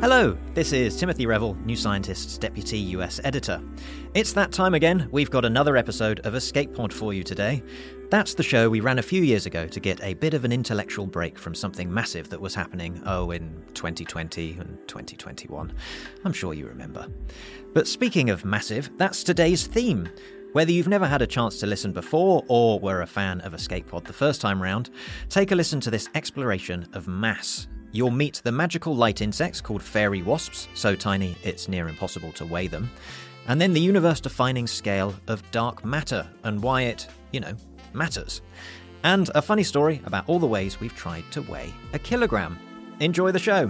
Hello, this is Timothy Revell, New Scientist's Deputy US Editor. It's that time again. We've got another episode of Escape Pod for you today. That's the show we ran a few years ago to get a bit of an intellectual break from something massive that was happening, in 2020 and 2021. I'm sure you remember. But speaking of massive, that's today's theme. Whether you've never had a chance to listen before or were a fan of Escape Pod the first time round, take a listen to this exploration of mass. You'll meet the magical light insects called fairy wasps, so tiny it's near impossible to weigh them, and then the universe-defining scale of dark matter and why it, matters. And a funny story about all the ways we've tried to weigh a kilogram. Enjoy the show.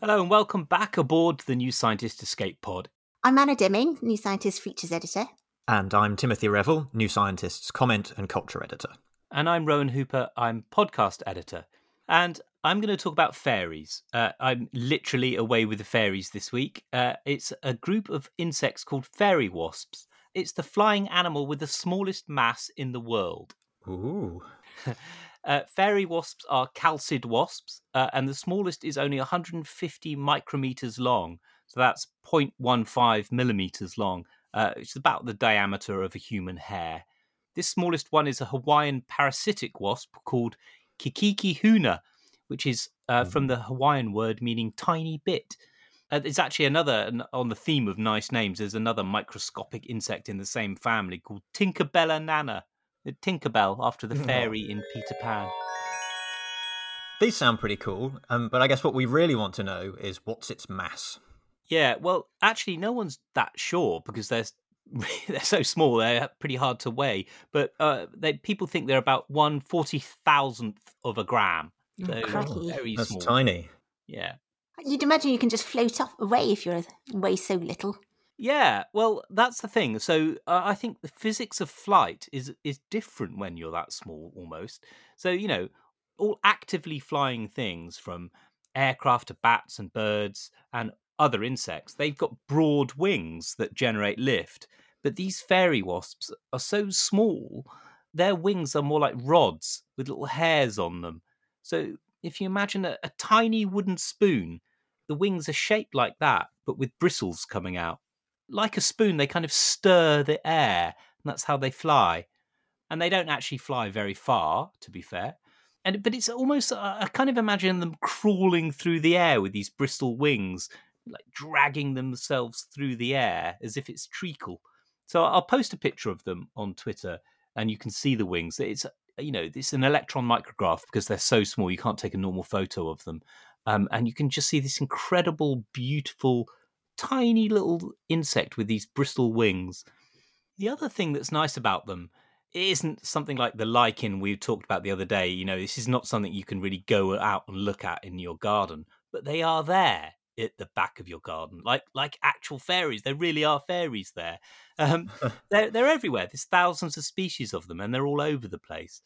Hello and welcome back aboard the New Scientist Escape Pod. I'm Anna Deming, New Scientist Features Editor. And I'm Timothy Revell, New Scientist's Comment and Culture Editor. And I'm Rowan Hooper, I'm podcast editor. And I'm going to talk about fairies. I'm literally away with the fairies this week. It's a group of insects called fairy wasps. It's the flying animal with the smallest mass in the world. Ooh. Fairy wasps are chalcid wasps, and the smallest is only 150 micrometers long. So that's 0.15 millimeters long. It's about the diameter of a human hair. This smallest one is a Hawaiian parasitic wasp called Kikikihuna, which is from the Hawaiian word meaning tiny bit. There's actually another, on the theme of nice names, there's another microscopic insect in the same family called Tinkerbella nana. Tinkerbell, after the fairy in Peter Pan. These sound pretty cool, but I guess what we really want to know is what's its mass? Yeah, well, actually no one's that sure because they're so small, they're pretty hard to weigh. But people think they're about 1/40,000th of a gram. So very That's small. Tiny. Yeah. You'd imagine you can just float away if you weigh so little. Yeah, well, that's the thing. So I think the physics of flight is different when you're that small almost. So, all actively flying things from aircraft to bats and birds and other insects, they've got broad wings that generate lift. But these fairy wasps are so small, their wings are more like rods with little hairs on them. So if you imagine a tiny wooden spoon, the wings are shaped like that, but with bristles coming out. Like a spoon, they kind of stir the air, and that's how they fly. And they don't actually fly very far, to be fair. But it's almost, I kind of imagine them crawling through the air with these bristle wings, like dragging themselves through the air as if it's treacle. So I'll post a picture of them on Twitter and you can see the wings. It's an electron micrograph because they're so small, you can't take a normal photo of them. And you can just see this incredible, beautiful, tiny little insect with these bristle wings. The other thing that's nice about them, it isn't something like the lichen we talked about the other day. This is not something you can really go out and look at in your garden, but they are there at the back of your garden, like actual fairies. There really are fairies there. They're everywhere. There's thousands of species of them, and they're all over the place.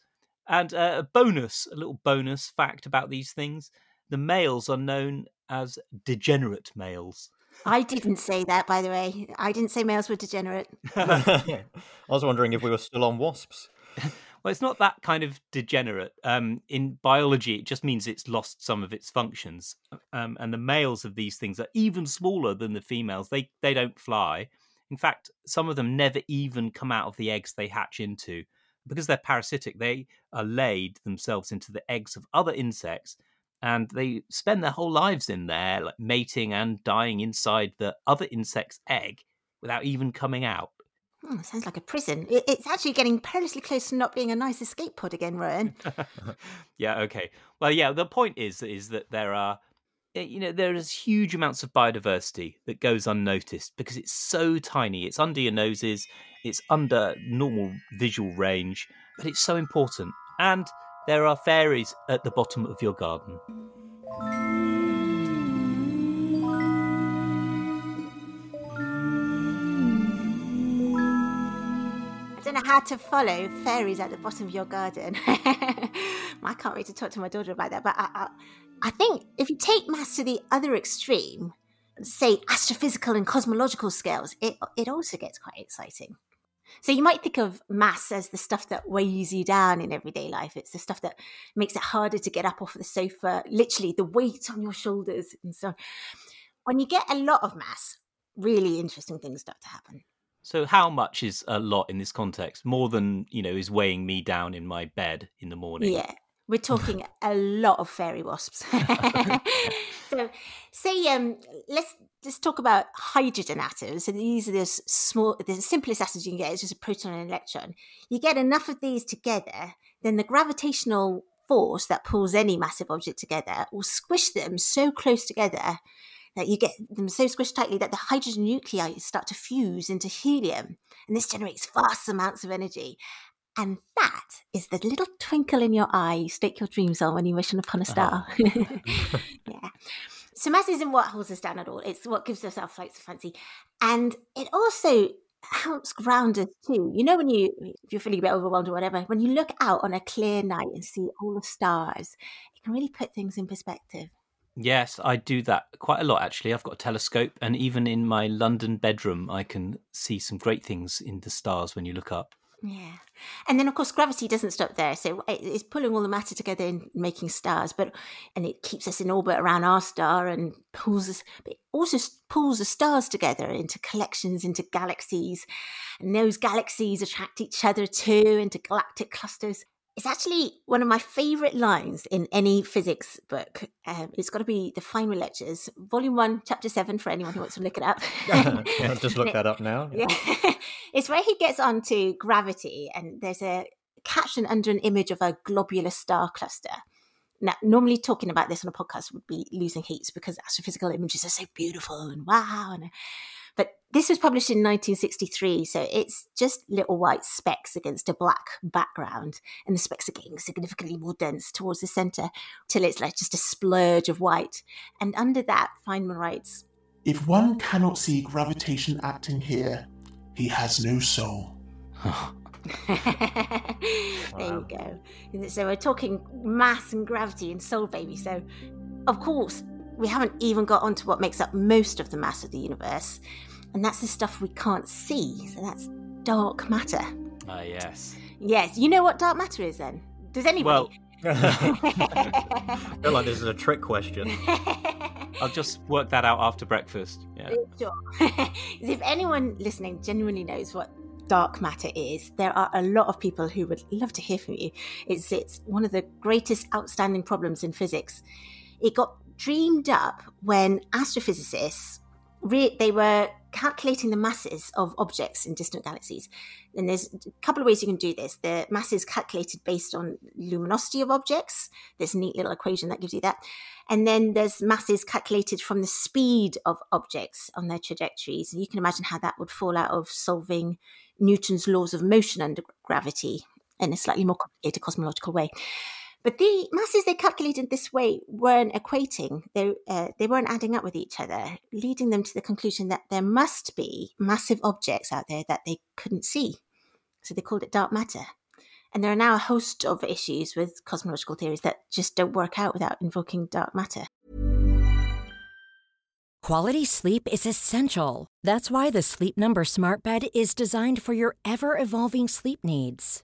And a little bonus fact about these things, the males are known as degenerate males. I didn't say that, by the way. I didn't say males were degenerate. I was wondering if we were still on wasps. Well, it's not that kind of degenerate. In biology, it just means it's lost some of its functions. And the males of these things are even smaller than the females. They don't fly. In fact, some of them never even come out of the eggs they hatch into. because they're parasitic, they are laid themselves into the eggs of other insects, and they spend their whole lives in there, like mating and dying inside the other insect's egg without even coming out. Oh, sounds like a prison. It's actually getting perilously close to not being a nice escape pod again, Rowan. Yeah, okay. Well, yeah, the point is that there is huge amounts of biodiversity that goes unnoticed because it's so tiny. It's under your noses. It's under normal visual range, but it's so important. And there are fairies at the bottom of your garden. I don't know how to follow fairies at the bottom of your garden. I can't wait to talk to my daughter about that. But I think if you take maths to the other extreme, say astrophysical and cosmological scales, it also gets quite exciting. So you might think of maths as the stuff that weighs you down in everyday life. It's the stuff that makes it harder to get up off the sofa, literally the weight on your shoulders and so on. When you get a lot of maths, really interesting things start to happen. So how much is a lot in this context? More than, is weighing me down in my bed in the morning. Yeah, we're talking a lot of fairy wasps. So say, let's just talk about hydrogen atoms. So these are the simplest atoms you can get. It's just a proton and electron. You get enough of these together, then the gravitational force that pulls any massive object together will squish them so close together that you get them so squished tightly that the hydrogen nuclei start to fuse into helium. And this generates vast amounts of energy. And that is the little twinkle in your eye you stake your dreams on when you wish upon a star. Uh-huh. Yeah. So mass isn't what holds us down at all. It's what gives us our flights of fancy. And it also helps ground us too. If you're feeling a bit overwhelmed or whatever, when you look out on a clear night and see all the stars, it can really put things in perspective. Yes, I do that quite a lot, actually. I've got a telescope, and even in my London bedroom, I can see some great things in the stars when you look up. Yeah. And then, of course, gravity doesn't stop there. So it's pulling all the matter together and making stars, and it keeps us in orbit around our star and pulls us, but it also pulls the stars together into collections, into galaxies. And those galaxies attract each other too, into galactic clusters. It's actually one of my favourite lines in any physics book. It's got to be the Feynman Lectures, Volume 1, Chapter 7, for anyone who wants to look it up. I'll just look that up now. Yeah. It's where he gets onto gravity, and there's a caption under an image of a globular star cluster. Now, normally talking about this on a podcast would be losing heat because astrophysical images are so beautiful and wow. But this was published in 1963, so it's just little white specks against a black background, and the specks are getting significantly more dense towards the centre till it's like just a splurge of white. And under that, Feynman writes, "If one cannot see gravitation acting here, he has no soul." There you go. So we're talking mass and gravity and soul, baby. So, of course, we haven't even got onto what makes up most of the mass of the universe, and that's the stuff we can't see. So that's dark matter. Ah, yes. Yes. You know what dark matter is, then? Does anybody? Well, I feel like this is a trick question. I'll just work that out after breakfast. Yeah. Sure. If anyone listening genuinely knows what dark matter is, there are a lot of people who would love to hear from you. It's one of the greatest outstanding problems in physics. It got dreamed up when astrophysicists they were calculating the masses of objects in distant galaxies. And there's a couple of ways you can do this. The mass is calculated based on luminosity of objects. There's a neat little equation that gives you that. And then there's masses calculated from the speed of objects on their trajectories. And you can imagine how that would fall out of solving Newton's laws of motion under gravity in a slightly more complicated cosmological way. But the masses they calculated this way weren't equating, they weren't adding up with each other, leading them to the conclusion that there must be massive objects out there that they couldn't see. So they called it dark matter. And there are now a host of issues with cosmological theories that just don't work out without invoking dark matter. Quality sleep is essential. That's why the Sleep Number Smart Bed is designed for your ever-evolving sleep needs.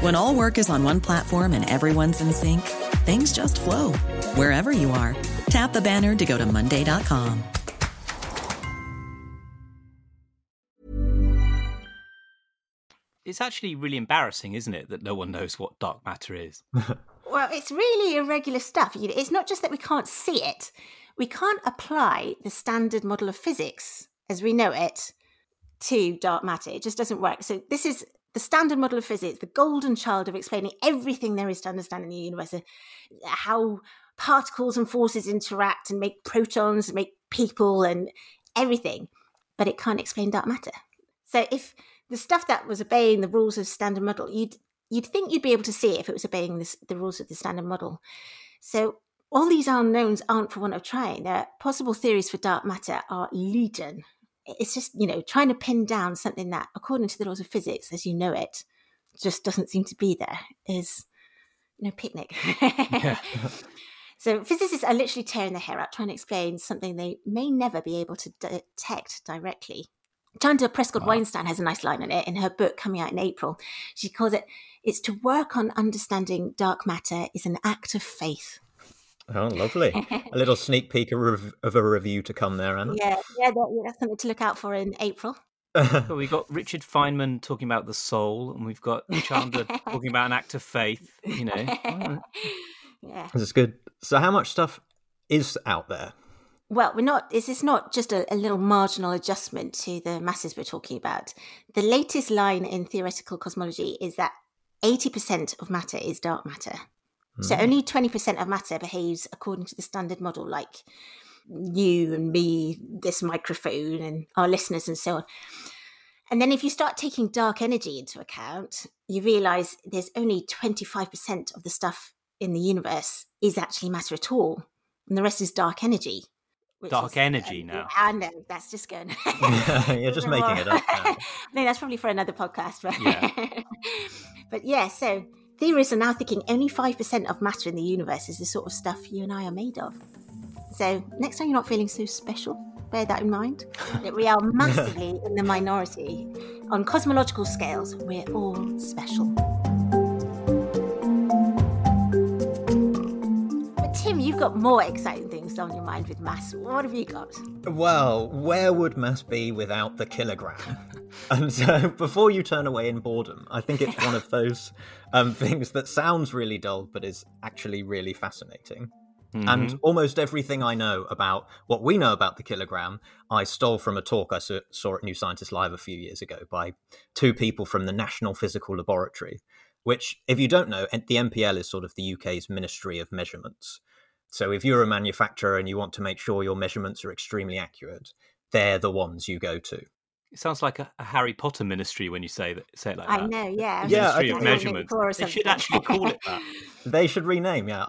When all work is on one platform and everyone's in sync, things just flow. Wherever you are, tap the banner to go to Monday.com. It's actually really embarrassing, isn't it, that no one knows what dark matter is? Well, it's really irregular stuff. It's not just that we can't see it. We can't apply the standard model of physics as we know it to dark matter. It just doesn't work. So this is the standard model of physics, the golden child of explaining everything there is to understand in the universe, how particles and forces interact and make protons, and make people and everything. But it can't explain dark matter. So if the stuff that was obeying the rules of standard model, you'd think you'd be able to see it if it was obeying the rules of the standard model. So all these unknowns aren't for want of trying. Possible theories for dark matter are legion. It's just, trying to pin down something that, according to the laws of physics, as you know it, just doesn't seem to be there is no picnic. Yeah. So physicists are literally tearing their hair out, trying to explain something they may never be able to detect directly. Chandra Prescott-Weinstein has a nice line in it in her book coming out in April. She calls it, "It's to work on understanding dark matter is an act of faith." Oh, lovely. A little sneak peek of a review to come there, Anna. Yeah, that's something to look out for in April. So we've got Richard Feynman talking about the soul, and we've got Chandra talking about an act of faith, Yeah. This is good. So how much stuff is out there? Well, it's not just a little marginal adjustment to the masses we're talking about. The latest line in theoretical cosmology is that 80% of matter is dark matter. Mm. So only 20% of matter behaves according to the standard model, like you and me, this microphone and our listeners and so on. And then if you start taking dark energy into account, you realise there's only 25% of the stuff in the universe is actually matter at all. And the rest is dark energy. Now. I know, that's just going. You're just making it up now. No, that's probably for another podcast, right? Yeah. But yeah, so theorists are now thinking only 5% of matter in the universe is the sort of stuff you and I are made of. So next time you're not feeling so special, bear that in mind, that we are massively in the minority. On cosmological scales, we're all special. Tim, you've got more exciting things on your mind with mass. What have you got? Well, where would mass be without the kilogram? And so before you turn away in boredom, I think it's one of those things that sounds really dull, but is actually really fascinating. Mm-hmm. And almost everything I know about what we know about the kilogram, I stole from a talk I saw at New Scientist Live a few years ago by two people from the National Physical Laboratory, which, if you don't know, the NPL is sort of the UK's Ministry of Measurements. So if you're a manufacturer and you want to make sure your measurements are extremely accurate, they're the ones you go to. It sounds like a Harry Potter ministry when you say it like that. I know, yeah. Ministry of Measurements. They should actually call it that. They should rename, yeah.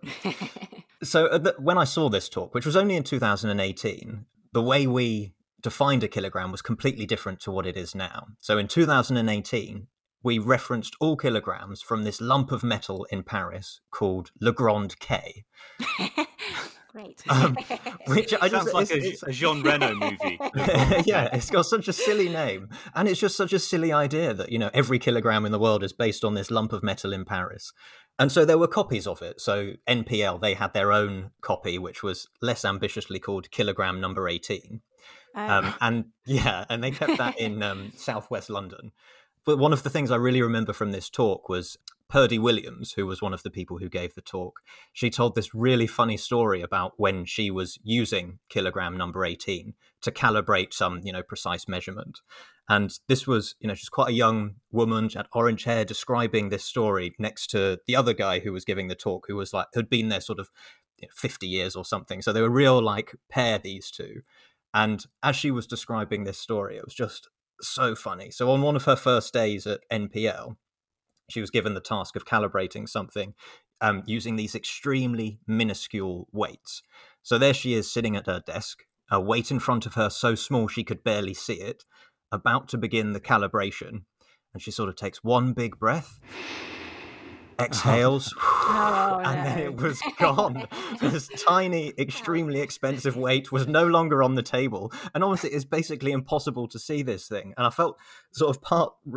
So when I saw this talk, which was only in 2018, the way we defined a kilogram was completely different to what it is now. So in 2018, we referenced all kilograms from this lump of metal in Paris called Le Grand K. Great. Which I sounds just, like it's a Jean Reno movie. Yeah, it's got such a silly name. And it's just such a silly idea that, every kilogram in the world is based on this lump of metal in Paris. And so there were copies of it. So NPL, they had their own copy, which was less ambitiously called Kilogram Number 18. And they kept that in southwest London. But one of the things I really remember from this talk was Purdy Williams, who was one of the people who gave the talk. She told this really funny story about when she was using kilogram number 18 to calibrate some, precise measurement. And this was, she's quite a young woman, she had orange hair, describing this story next to the other guy who was giving the talk, who was like, who'd been there sort of 50 years or something. So they were real like pair, these two. And as she was describing this story, it was just so funny. So on one of her first days at NPL, she was given the task of calibrating something using these extremely minuscule weights. So there she is sitting at her desk, a weight in front of her so small she could barely see it, about to begin the calibration. And she sort of takes one big breath, exhales, and then it was gone. This tiny, extremely expensive weight was no longer on the table. And honestly, it's basically impossible to see this thing. And I felt sort of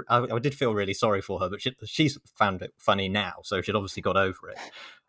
I did feel really sorry for her, but she's found it funny now, so she'd obviously got over it.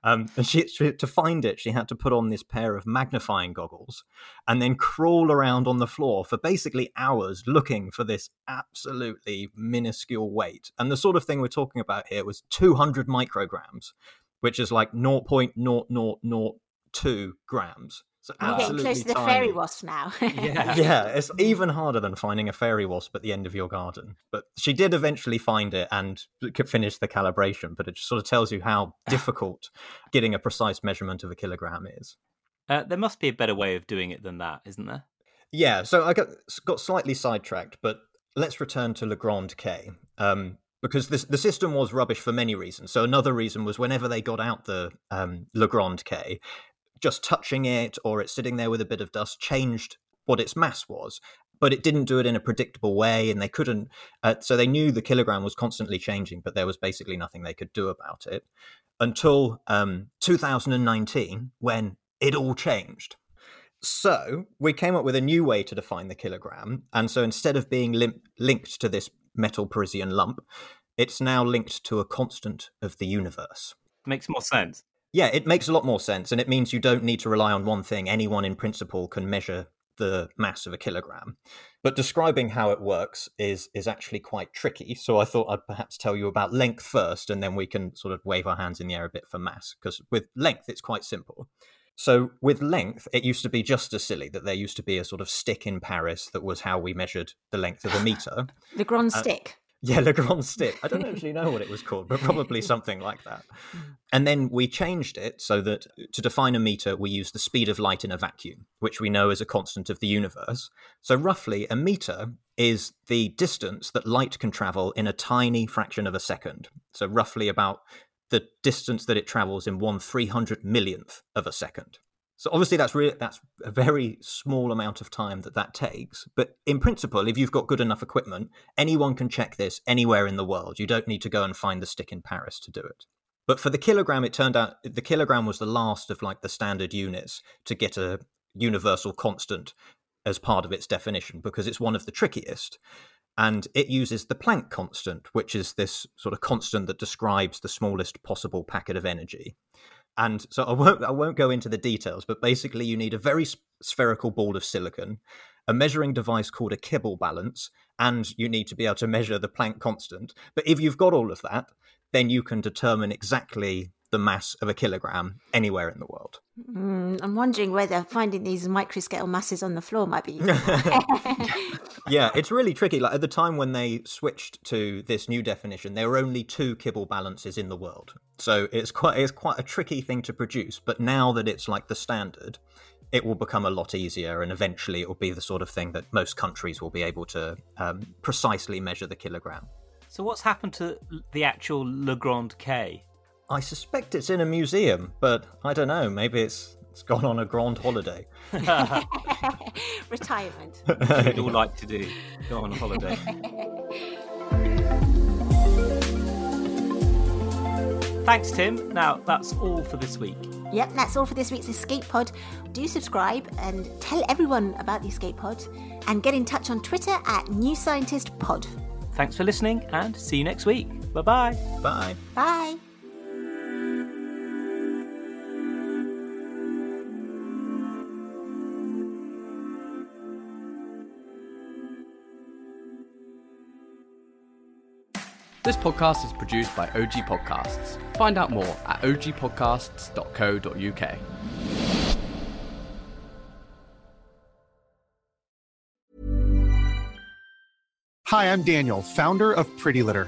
And she, to find it, she had to put on this pair of magnifying goggles and then crawl around on the floor for basically hours looking for this absolutely minuscule weight. And the sort of thing we're talking about here was 200 micrograms, which is like 0.0002 grams. So we're getting close to the fairy wasp now. Yeah, it's even harder than finding a fairy wasp at the end of your garden. But she did eventually find it and could finish the calibration, but it just sort of tells you how difficult getting a precise measurement of a kilogram is. There must be a better way of doing it than that, isn't there? Yeah, so I got slightly sidetracked, but let's return to Le Grand K. Because the system was rubbish for many reasons. So another reason was whenever they got out the Le Grand K, just touching it or it's sitting there with a bit of dust changed what its mass was, but it didn't do it in a predictable way, and they couldn't. So they knew the kilogram was constantly changing, but there was basically nothing they could do about it until 2019, when it all changed. So we came up with a new way to define the kilogram. And so instead of being linked to this metal Parisian lump, it's now linked to a constant of the universe. Makes more sense. Yeah, it makes a lot more sense, and it means you don't need to rely on one thing. Anyone in principle can measure the mass of a kilogram. But describing how it works is actually quite tricky, so I thought I'd perhaps tell you about length first, and then we can sort of wave our hands in the air a bit for mass, because with length, it's quite simple. So with length, it used to be just as silly that there used to be a sort of stick in Paris that was how we measured the length of a metre. Le Grand stick. Yeah, Le Grand stick. I don't actually know what it was called, but probably something like that. And then we changed it so that to define a meter, we use the speed of light in a vacuum, which we know is a constant of the universe. So roughly a meter is the distance that light can travel in a tiny fraction of a second. So roughly about the distance that it travels in 1/300 millionth of a second. So obviously that's a very small amount of time that takes. But in principle, if you've got good enough equipment, anyone can check this anywhere in the world. You don't need to go and find the stick in Paris to do it. But for the kilogram, it turned out the kilogram was the last of like the standard units to get a universal constant as part of its definition, because it's one of the trickiest. And it uses the Planck constant, which is this sort of constant that describes the smallest possible packet of energy. And so I won't go into the details, but basically you need a very spherical ball of silicon, a measuring device called a kibble balance, and you need to be able to measure the Planck constant. But if you've got all of that, then you can determine exactly the mass of a kilogram anywhere in the world. I'm wondering whether finding these microscale masses on the floor might be useful. Yeah, it's really tricky. Like at the time when they switched to this new definition, there were only 2 kibble balances in the world. So it's quite a tricky thing to produce. But now that it's like the standard, it will become a lot easier. And eventually it will be the sort of thing that most countries will be able to precisely measure the kilogram. So what's happened to the actual Le Grand K? I suspect it's in a museum, but I don't know. Maybe it's gone on a grand holiday. Retirement. We'd all like to do. Go on a holiday. Thanks, Tim. Now, that's all for this week. Yep, that's all for this week's Escape Pod. Do subscribe and tell everyone about the Escape Pod, and get in touch on Twitter at New Scientist Pod. Thanks for listening, and see you next week. Bye-bye. Bye. Bye. This podcast is produced by OG Podcasts. Find out more at ogpodcasts.co.uk. Hi, I'm Daniel, founder of Pretty Litter.